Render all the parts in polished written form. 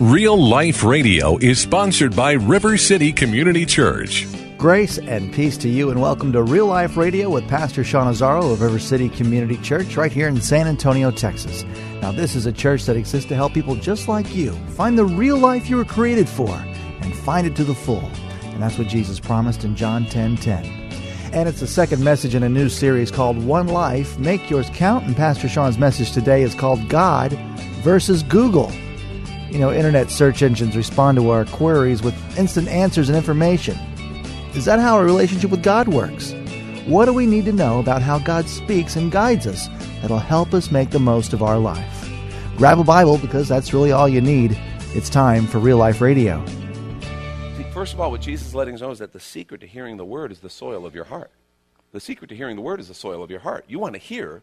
Real Life Radio is sponsored by River City Community Church. Grace and peace to you, and welcome to Real Life Radio with Pastor Sean Azaro of River City Community Church right here in San Antonio, Texas. Now, this is a church that exists to help people just like you find the real life you were created for and find it to the full. And that's what Jesus promised in John 10:10. And it's the second message in a new series called One Life, Make Yours Count. And Pastor Sean's message today is called God versus Google. You know, internet search engines respond to our queries with instant answers and information. Is that how our relationship with God works? What do we need to know about how God speaks and guides us that'll help us make the most of our life? Grab a Bible, because that's really all you need. It's time for Real Life Radio. First of all, what Jesus is letting us know is that the secret to hearing the Word is the soil of your heart. The secret to hearing the Word is the soil of your heart. You want to hear.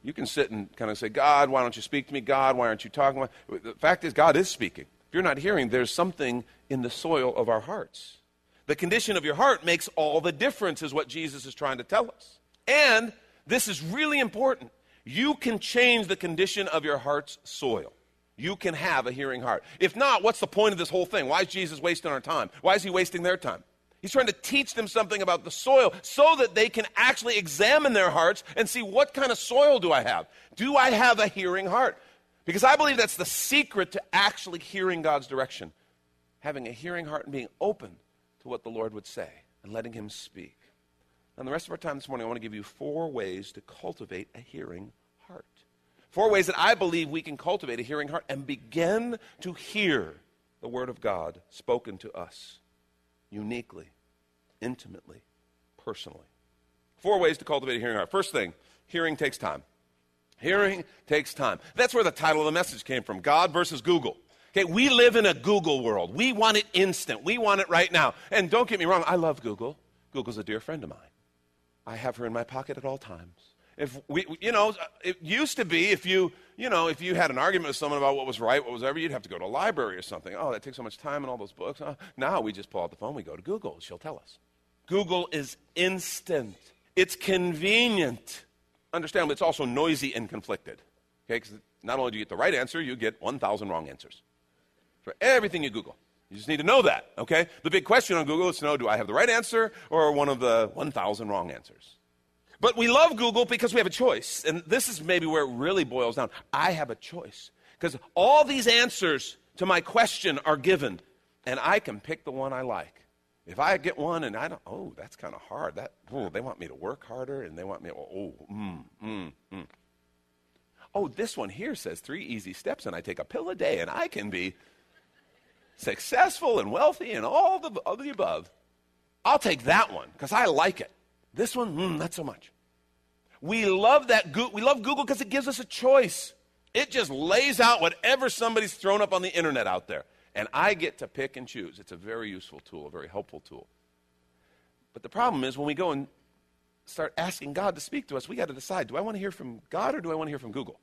You can sit and kind of say, God, why don't you speak to me? God, why aren't you talking? The fact is, God is speaking. If you're not hearing, there's something in the soil of our hearts. The condition of your heart makes all the difference, is what Jesus is trying to tell us. And this is really important. You can change the condition of your heart's soil. You can have a hearing heart. If not, what's the point of this whole thing? Why is Jesus wasting our time? Why is he wasting their time? He's trying to teach them something about the soil so that they can actually examine their hearts and see, what kind of soil do I have? Do I have a hearing heart? Because I believe that's the secret to actually hearing God's direction. Having a hearing heart and being open to what the Lord would say and letting him speak. And the rest of our time this morning, I want to give you 4 ways to cultivate a hearing heart. 4 ways that I believe we can cultivate a hearing heart and begin to hear the Word of God spoken to us. Uniquely, intimately, personally. 4 ways to cultivate a hearing heart. First thing, hearing takes time. Hearing takes time. That's where the title of the message came from, God versus Google. Okay, we live in a Google world. We want it instant. We want it right now. And don't get me wrong, I love Google. Google's a dear friend of mine. I have her in my pocket at all times. It used to be if you had an argument with someone about what was right, what was ever, you'd have to go to a library or something. Oh, that takes so much time and all those books. Oh, now we just pull out the phone, we go to Google, she'll tell us. Google is instant. It's convenient. Understandably, it's also noisy and conflicted. Okay, because not only do you get the right answer, you get 1,000 wrong answers. For everything you Google. You just need to know that, okay? The big question on Google is to know, do I have the right answer or one of the 1,000 wrong answers? But we love Google because we have a choice. And this is maybe where it really boils down. I have a choice. Because all these answers to my question are given. And I can pick the one I like. If I get one and I don't, oh, that's kind of hard. They want me to work harder and they want me, Oh, this one here says 3 easy steps and I take a pill a day and I can be successful and wealthy and all of the above. I'll take that one because I like it. This one, not so much. We love that. We love Google because it gives us a choice. It just lays out whatever somebody's thrown up on the internet out there. And I get to pick and choose. It's a very useful tool, a very helpful tool. But the problem is when we go and start asking God to speak to us, we got to decide, do I want to hear from God or do I want to hear from Google?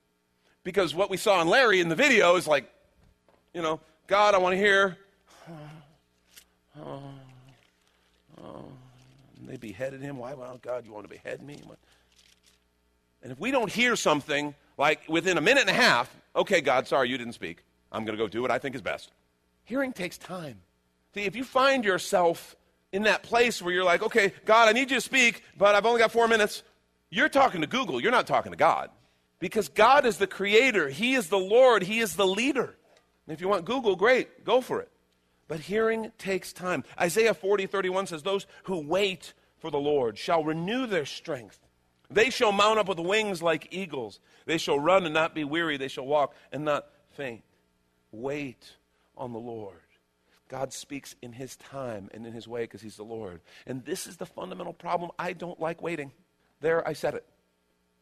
Because what we saw in Larry in the video is like, God, I want to hear. They beheaded him. Why? Well, God, you want to behead me? And if we don't hear something, like within a minute and a half, okay, God, sorry, you didn't speak. I'm going to go do what I think is best. Hearing takes time. See, if you find yourself in that place where you're like, okay, God, I need you to speak, but I've only got 4 minutes. You're talking to Google. You're not talking to God. Because God is the creator. He is the Lord. He is the leader. And if you want Google, great. Go for it. But hearing takes time. Isaiah 40:31 says, those who wait for the Lord shall renew their strength. They shall mount up with wings like eagles. They shall run and not be weary. They shall walk and not faint. Wait on the Lord. God speaks in his time and in his way because he's the Lord. And this is the fundamental problem. I don't like waiting. There, I said it.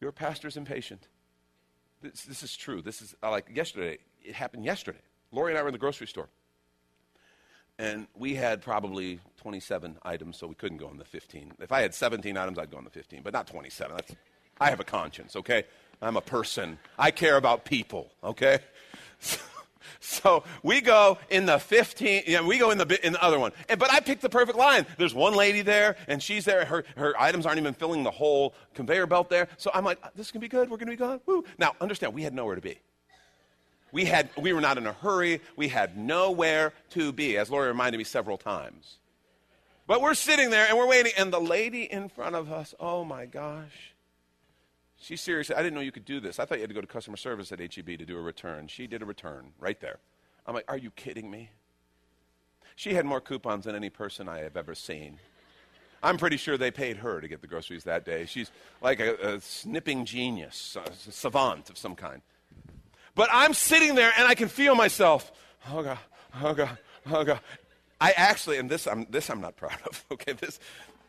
Your pastor's impatient. This is true. This is like yesterday. It happened yesterday. Lori and I were in the grocery store. And we had probably 27 items, so we couldn't go on the 15. If I had 17 items, I'd go on the 15, but not 27. I have a conscience, okay? I'm a person. I care about people, okay? So we go in the 15. Yeah, we go in the other one. But I picked the perfect line. There's one lady there, and she's there. Her items aren't even filling the whole conveyor belt there. So I'm like, this can be good. We're going to be gone. Woo. Now, understand, we had nowhere to be. We were not in a hurry. We had nowhere to be, as Lori reminded me several times. But we're sitting there, and we're waiting. And the lady in front of us, oh, my gosh. She seriously, I didn't know you could do this. I thought you had to go to customer service at H-E-B to do a return. She did a return right there. I'm like, are you kidding me? She had more coupons than any person I have ever seen. I'm pretty sure they paid her to get the groceries that day. She's like a snipping genius, a savant of some kind. But I'm sitting there, and I can feel myself. Oh, God, oh, God, oh, God. I actually, and this I'm not proud of, okay, this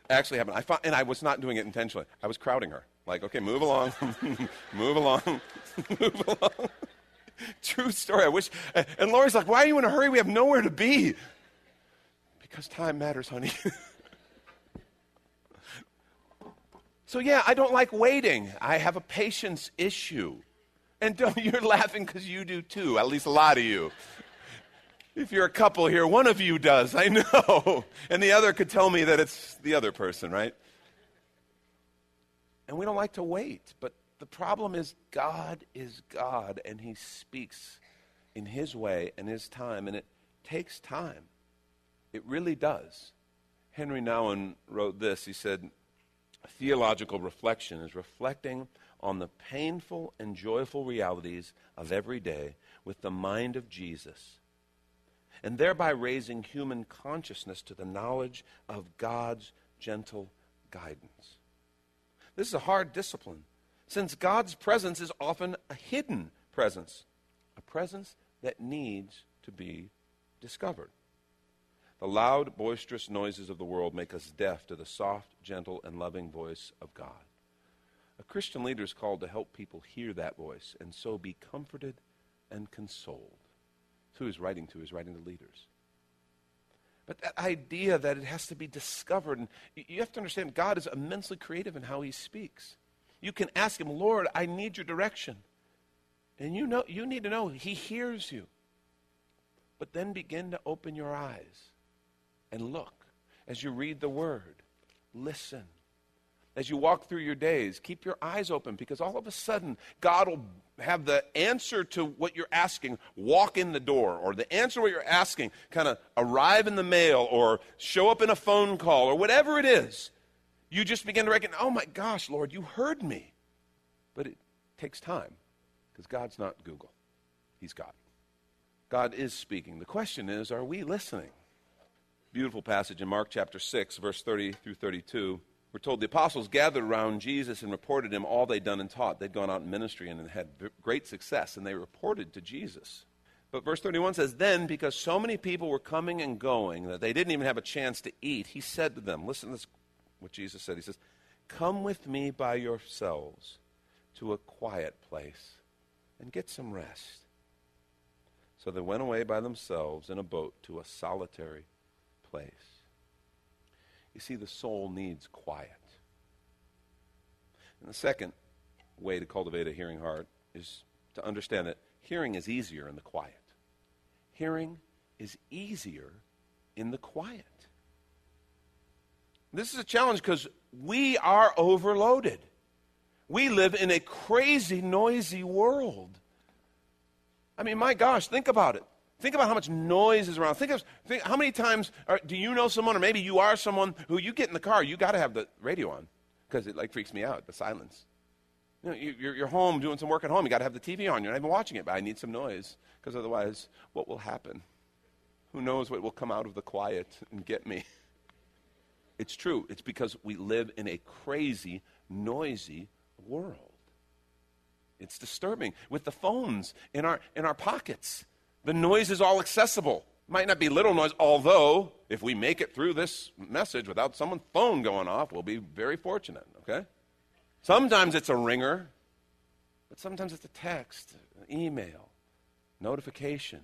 actually happened. And I was not doing it intentionally. I was crowding her. Like, okay, move along, move along, move along. True story. I wish. And Lori's like, why are you in a hurry? We have nowhere to be. Because time matters, honey. So, yeah, I don't like waiting. I have a patience issue. And you're laughing because you do too, at least a lot of you. If you're a couple here, one of you does, I know. And the other could tell me that it's the other person, right? And we don't like to wait. But the problem is God, and he speaks in his way and his time, and it takes time. It really does. Henry Nouwen wrote this. He said, theological reflection is reflecting on the painful and joyful realities of every day with the mind of Jesus, and thereby raising human consciousness to the knowledge of God's gentle guidance. This is a hard discipline, since God's presence is often a hidden presence, a presence that needs to be discovered. The loud, boisterous noises of the world make us deaf to the soft, gentle, and loving voice of God. A Christian leader is called to help people hear that voice and so be comforted and consoled. That's who he's writing to. He's writing to leaders. But that idea that it has to be discovered, and you have to understand God is immensely creative in how he speaks. You can ask him, Lord, I need your direction. And you need to know he hears you. But then begin to open your eyes and look as you read the word. Listen. As you walk through your days, keep your eyes open, because all of a sudden God will have the answer to what you're asking walk in the door, or the answer to what you're asking kind of arrive in the mail or show up in a phone call or whatever it is. You just begin to recognize, oh my gosh, Lord, you heard me. But it takes time, because God's not Google. He's God. God is speaking. The question is, are we listening? Beautiful passage in Mark chapter 6, verse 30 through 32. We're told the apostles gathered around Jesus and reported him all they'd done and taught. They'd gone out in ministry and had great success, and they reported to Jesus. But verse 31 says, then because so many people were coming and going that they didn't even have a chance to eat, he said to them, listen to this, what Jesus said. He says, come with me by yourselves to a quiet place and get some rest. So they went away by themselves in a boat to a solitary place. You see, the soul needs quiet. And the second way to cultivate a hearing heart is to understand that hearing is easier in the quiet. Hearing is easier in the quiet. This is a challenge because we are overloaded. We live in a crazy, noisy world. I mean, my gosh, think about it. Think about how much noise is around. Think how many times do you know someone, or maybe you are someone who you get in the car, you got to have the radio on, because it like freaks me out, the silence. You know, you're home doing some work at home. You got to have the TV on. You're not even watching it, but I need some noise, because otherwise, what will happen? Who knows what will come out of the quiet and get me? It's true. It's because we live in a crazy, noisy world. It's disturbing with the phones in our pockets. The noise is all accessible. Might not be little noise, although if we make it through this message without someone's phone going off, we'll be very fortunate, okay? Sometimes it's a ringer. But sometimes it's a text, an email, notification.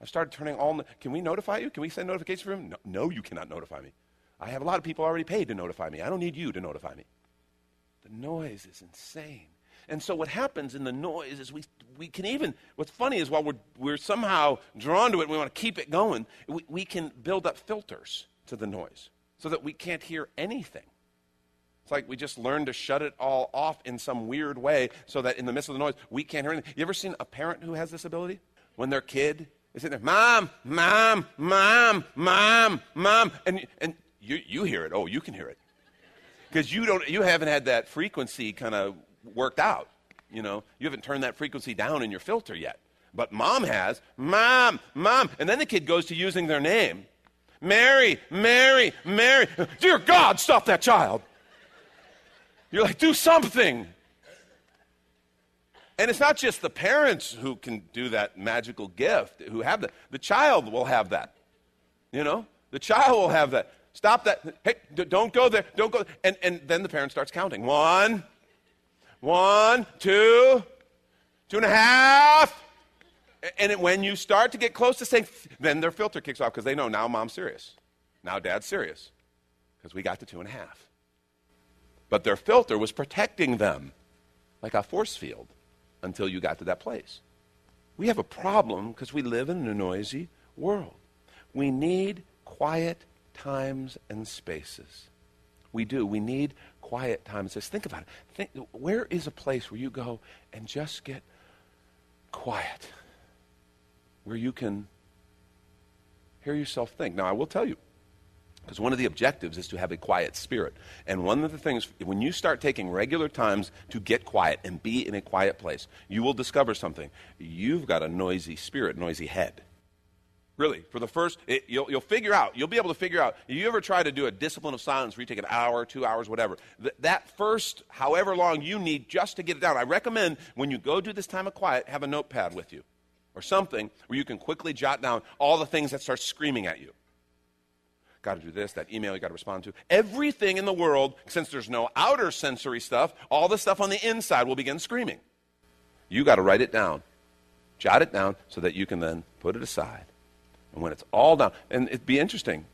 I've started turning all, can we notify you? Can we send notifications for him? No, you cannot notify me. I have a lot of people already paid to notify me. I don't need you to notify me. The noise is insane. And so what happens in the noise is we can even, what's funny is while we're somehow drawn to it and we want to keep it going, we can build up filters to the noise so that we can't hear anything. It's like we just learn to shut it all off in some weird way so that in the midst of the noise, we can't hear anything. You ever seen a parent who has this ability? When their kid is sitting there, Mom, Mom, Mom, Mom, Mom, and you hear it. Oh, you can hear it. Because you haven't had that frequency kind of worked out, you know. You haven't turned that frequency down in your filter yet. But Mom has, Mom, Mom. And then the kid goes to using their name. Mary, Mary, Mary. Dear God, stop that child. You're like, do something. And it's not just the parents who can do that magical gift, who have that. The child will have that, you know. The child will have that. Stop that. Hey, don't go there. Don't go. And then the parent starts counting. One, two, two and a half. And when you start to get close to saying, then their filter kicks off because they know now Mom's serious. Now Dad's serious because we got to two and a half. But their filter was protecting them like a force field until you got to that place. We have a problem because we live in a noisy world. We need quiet times and spaces. We do. We need quiet time. It says, think about it. Where is a place where you go and just get quiet, where you can hear yourself think? Now, I will tell you, because one of the objectives is to have a quiet spirit. And one of the things, when you start taking regular times to get quiet and be in a quiet place, you will discover something. You've got a noisy spirit, noisy head. Really, for the first, you'll figure out, you'll be able to figure out. You ever try to do a discipline of silence where you take an hour, 2 hours, whatever. That first, however long you need just to get it down. I recommend when you go do this time of quiet, have a notepad with you or something where you can quickly jot down all the things that start screaming at you. Got to do this, that email you got to respond to. Everything in the world, since there's no outer sensory stuff, all the stuff on the inside will begin screaming. You got to write it down, jot it down so that you can then put it aside. And when it's all down, and it'd be interesting,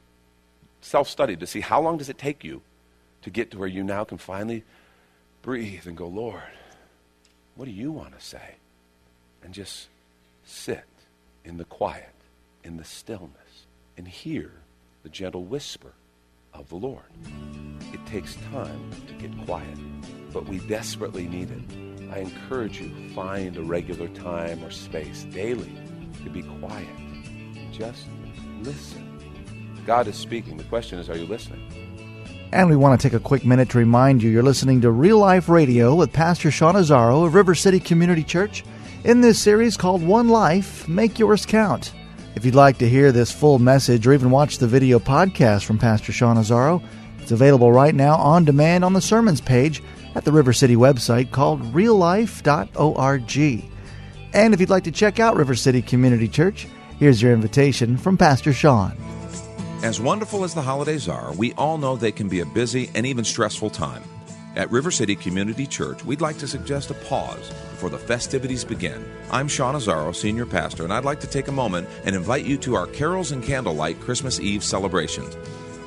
self-study to see how long does it take you to get to where you now can finally breathe and go, Lord, what do you want to say? And just sit in the quiet, in the stillness, and hear the gentle whisper of the Lord. It takes time to get quiet, but we desperately need it. I encourage you, find a regular time or space daily to be quiet. Just listen. God is speaking. The question is, are you listening? And we want to take a quick minute to remind you, you're listening to Real Life Radio with Pastor Sean Azaro of River City Community Church in this series called One Life, Make Yours Count. If you'd like to hear this full message or even watch the video podcast from Pastor Sean Azaro, it's available right now on demand on the sermons page at the River City website called reallife.org. And if you'd like to check out River City Community Church, here's your invitation from Pastor Sean. As wonderful as the holidays are, we all know they can be a busy and even stressful time. At River City Community Church, we'd like to suggest a pause before the festivities begin. I'm Sean Azaro, Senior Pastor, and I'd like to take a moment and invite you to our Carols and Candlelight Christmas Eve celebrations.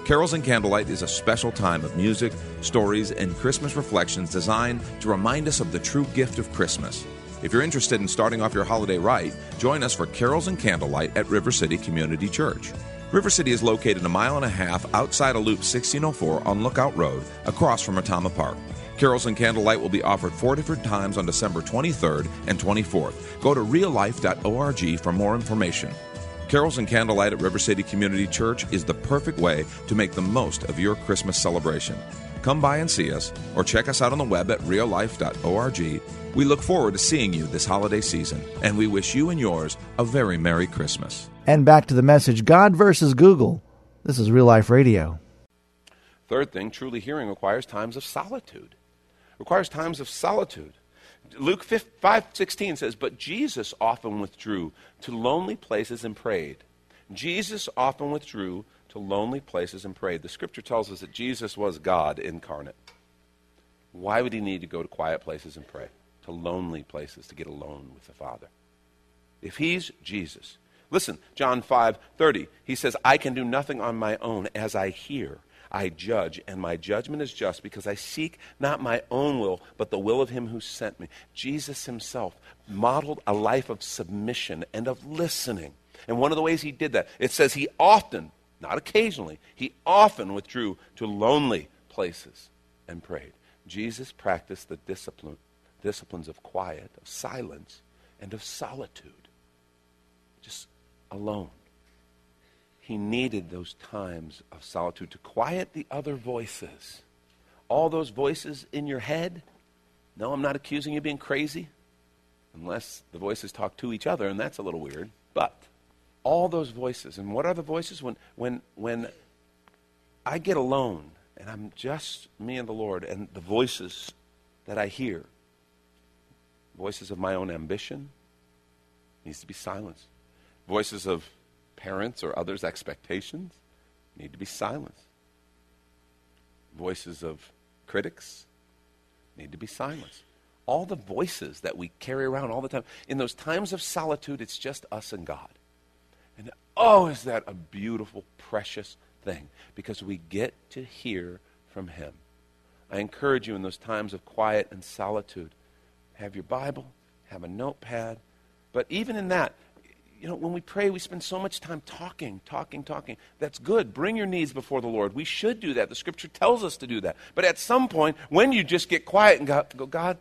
Carols and Candlelight is a special time of music, stories, and Christmas reflections designed to remind us of the true gift of Christmas. If you're interested in starting off your holiday right, join us for Carols and Candlelight at River City Community Church. River City is located 1.5 miles outside of Loop 1604 on Lookout Road, across from Otama Park. Carols and Candlelight will be offered 4 different times on December 23rd and 24th. Go to reallife.org for more information. Carols and Candlelight at River City Community Church is the perfect way to make the most of your Christmas celebration. Come by and see us, or check us out on the web at reallife.org. We look forward to seeing you this holiday season, and we wish you and yours a very Merry Christmas. And back to the message, God versus Google. This is Real Life Radio. Third thing, truly hearing requires times of solitude. Requires times of solitude. Luke 5:16 says, but Jesus often withdrew to lonely places and prayed. Jesus often withdrew to lonely places and prayed. The Scripture tells us that Jesus was God incarnate. Why would he need to go to quiet places and pray? to lonely places to get alone with the Father. If he's Jesus. Listen, John 5:30, he says, I can do nothing on my own. As I hear, I judge, and my judgment is just, because I seek not my own will, but the will of him who sent me. Jesus himself modeled a life of submission and of listening. And one of the ways he did that, it says he often, not occasionally, he often withdrew to lonely places and prayed. Jesus practiced the disciplines of quiet, of silence, and of solitude. Just alone. He needed those times of solitude to quiet the other voices. All those voices in your head. No, I'm not accusing you of being crazy. Unless the voices talk to each other, and that's a little weird. But all those voices. And what are the voices? When I get alone and I'm just me and the Lord, and the voices that I hear, voices of my own ambition, needs to be silenced. Voices of parents or others' expectations need to be silenced. Voices of critics need to be silenced. All the voices that we carry around all the time. In those times of solitude, it's just us and God. And oh, is that a beautiful, precious thing, because we get to hear from him. I encourage you in those times of quiet and solitude, have your Bible, have a notepad. But even in that, you know, when we pray, we spend so much time talking. That's good. Bring your needs before the Lord. We should do that. The Scripture tells us to do that. But at some point, when you just get quiet and go, God,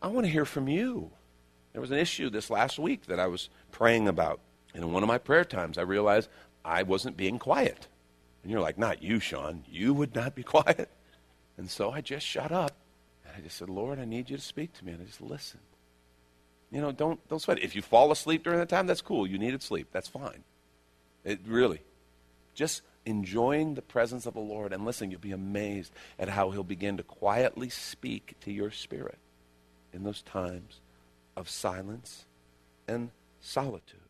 I want to hear from you. There was an issue this last week that I was praying about. And in one of my prayer times, I realized I wasn't being quiet. And you're like, not you, Sean. You would not be quiet. And so I just shut up. And I just said, Lord, I need you to speak to me. And I just listened. You know, don't sweat it. If you fall asleep during that time, that's cool. You needed sleep. That's fine. It really. Just enjoying the presence of the Lord and listening. You'll be amazed at how he'll begin to quietly speak to your spirit in those times of silence and solitude.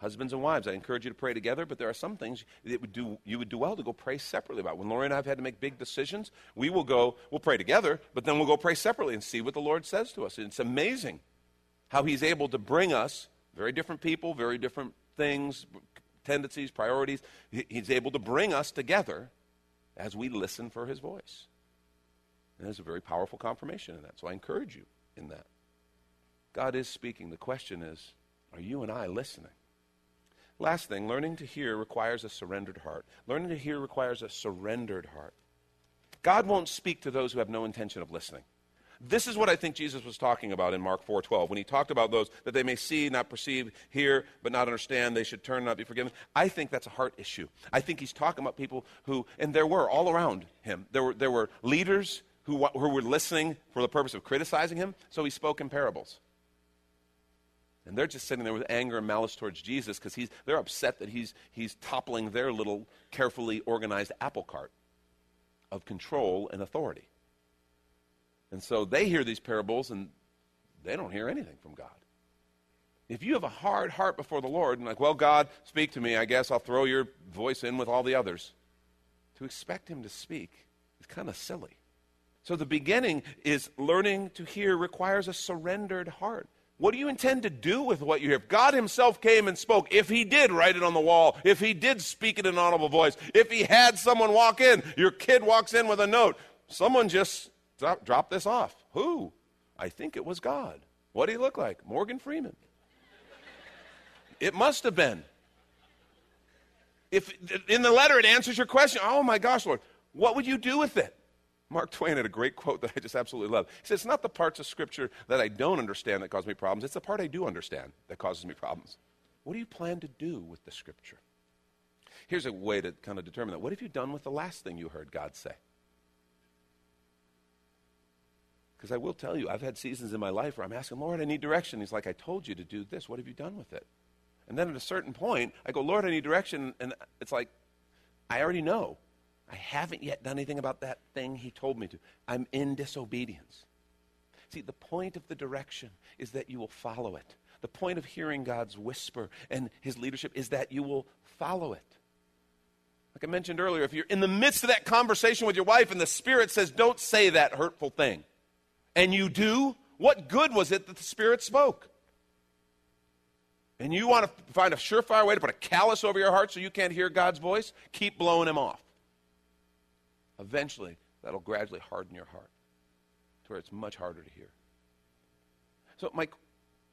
Husbands and wives, I encourage you to pray together, but there are some things that you would do well to go pray separately about. When Lori and I have had to make big decisions, we'll pray together, but then we'll go pray separately and see what the Lord says to us. And it's amazing how he's able to bring us, very different people, very different things, tendencies, priorities. He's able to bring us together as we listen for his voice. And there's a very powerful confirmation in that. So I encourage you in that. God is speaking. The question is, are you and I listening? Last thing, learning to hear requires a surrendered heart. Learning to hear requires a surrendered heart. God won't speak to those who have no intention of listening. This is what I think Jesus was talking about in Mark 4:12, when he talked about those that they may see, not perceive, hear, but not understand, they should turn, not be forgiven. I think that's a heart issue. I think he's talking about people who, and there were all around him, there were leaders who were listening for the purpose of criticizing him, so he spoke in parables. And they're just sitting there with anger and malice towards Jesus because they're upset that he's toppling their little carefully organized apple cart of control and authority. And so they hear these parables, and they don't hear anything from God. If you have a hard heart before the Lord, and like, well, God, speak to me. I guess I'll throw your voice in with all the others. To expect him to speak is kind of silly. So the beginning is learning to hear requires a surrendered heart. What do you intend to do with what you hear? If God himself came and spoke, if he did write it on the wall, if he did speak in an audible voice, if he had someone walk in, your kid walks in with a note, someone just... drop this off. Who? I think it was God. What did he look like? Morgan Freeman. It must have been. If in the letter it answers your question, oh my gosh, Lord, what would you do with it? Mark Twain had a great quote that I just absolutely love. He said, it's not the parts of Scripture that I don't understand that cause me problems. It's the part I do understand that causes me problems. What do you plan to do with the Scripture? Here's a way to kind of determine that. What have you done with the last thing you heard God say? Because I will tell you, I've had seasons in my life where I'm asking, Lord, I need direction. He's like, I told you to do this. What have you done with it? And then at a certain point, I go, Lord, I need direction. And it's like, I already know. I haven't yet done anything about that thing he told me to. I'm in disobedience. See, the point of the direction is that you will follow it. The point of hearing God's whisper and his leadership is that you will follow it. Like I mentioned earlier, if you're in the midst of that conversation with your wife and the Spirit says, don't say that hurtful thing, and you do, What good was it that the Spirit spoke? And you want to find a surefire way to put a callus over your heart so you can't hear God's voice? Keep blowing him off. Eventually, that'll gradually harden your heart to where it's much harder to hear. So my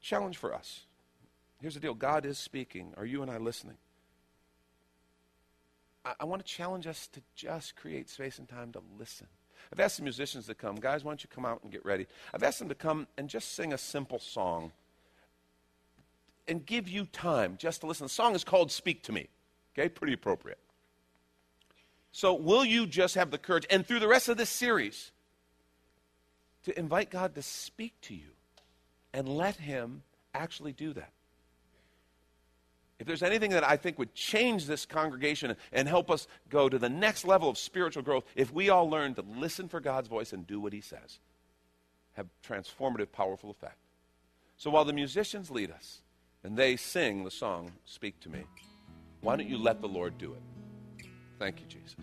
challenge for us, here's the deal. God is speaking. Are you and I listening? I want to challenge us to just create space and time to listen. I've asked the musicians to come. Guys, why don't you come out and get ready? I've asked them to come and just sing a simple song and give you time just to listen. The song is called Speak to Me. Okay, pretty appropriate. So will you just have the courage, and through the rest of this series, to invite God to speak to you and let him actually do that? If there's anything that I think would change this congregation and help us go to the next level of spiritual growth, if we all learn to listen for God's voice and do what he says, have transformative, powerful effect. So while the musicians lead us, and they sing the song, Speak to Me. Why don't you let the Lord do it? Thank you, Jesus.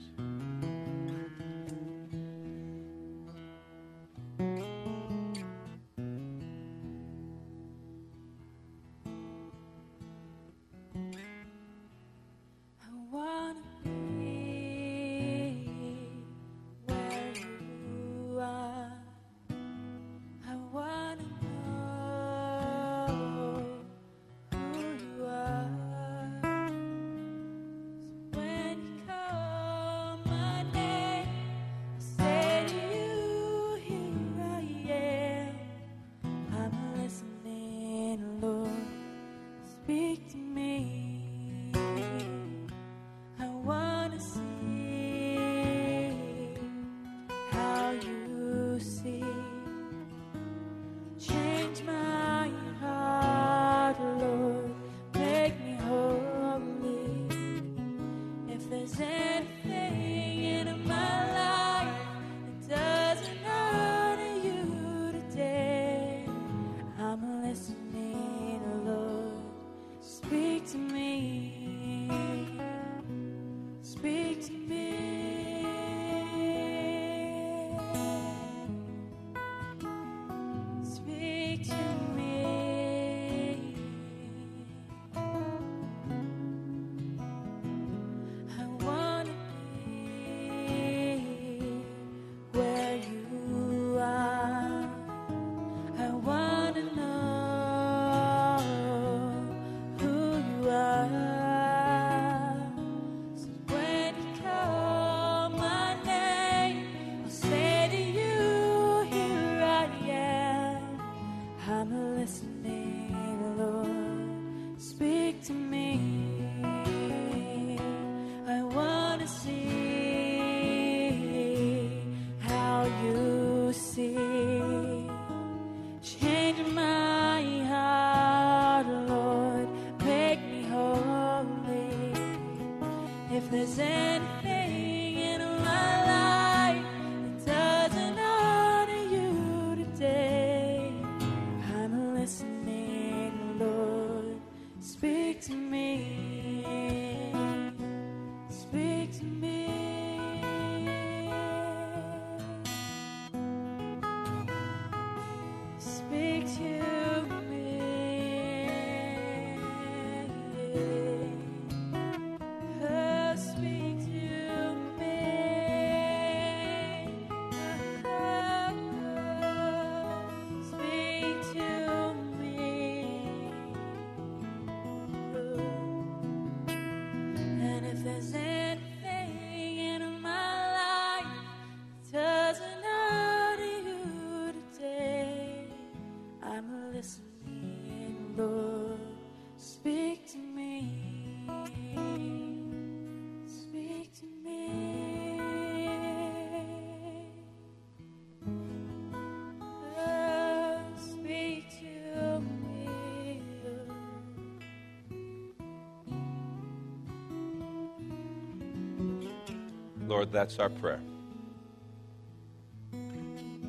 Lord, that's our prayer,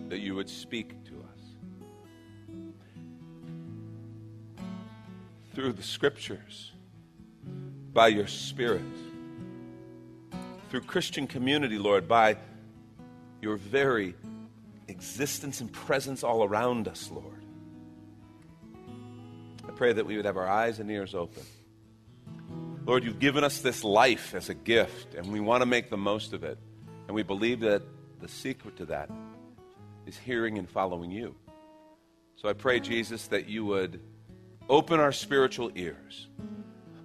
that you would speak to us through the Scriptures, by your Spirit, through Christian community, Lord, by your very existence and presence all around us, Lord. I pray that we would have our eyes and ears open. Lord, you've given us this life as a gift, and we want to make the most of it. And we believe that the secret to that is hearing and following you. So I pray, Jesus, that you would open our spiritual ears.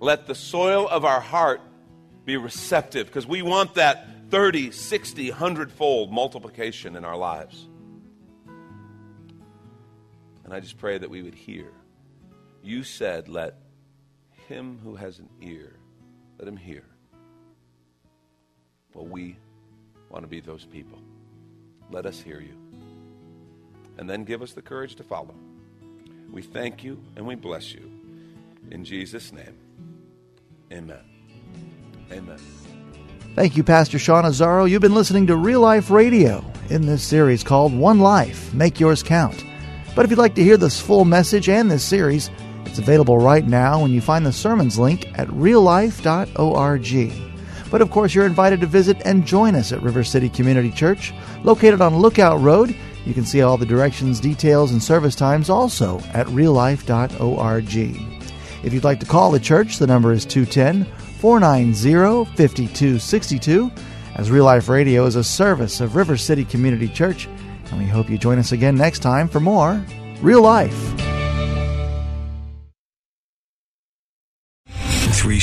Let the soil of our heart be receptive, because we want that 30, 60, 100-fold multiplication in our lives. And I just pray that we would hear. You said, let him who has an ear, let him hear. Well, we want to be those people. Let us hear you. And then give us the courage to follow. We thank you and we bless you. In Jesus' name, amen. Amen. Thank you, Pastor Sean Azaro. You've been listening to Real Life Radio in this series called One Life, Make Yours Count. But if you'd like to hear this full message and this series, it's available right now when you find the sermons link at reallife.org. But of course, you're invited to visit and join us at River City Community Church, located on Lookout Road. You can see all the directions, details, and service times also at reallife.org. If you'd like to call the church, the number is 210-490-5262, as Real Life Radio is a service of River City Community Church, and we hope you join us again next time for more Real Life.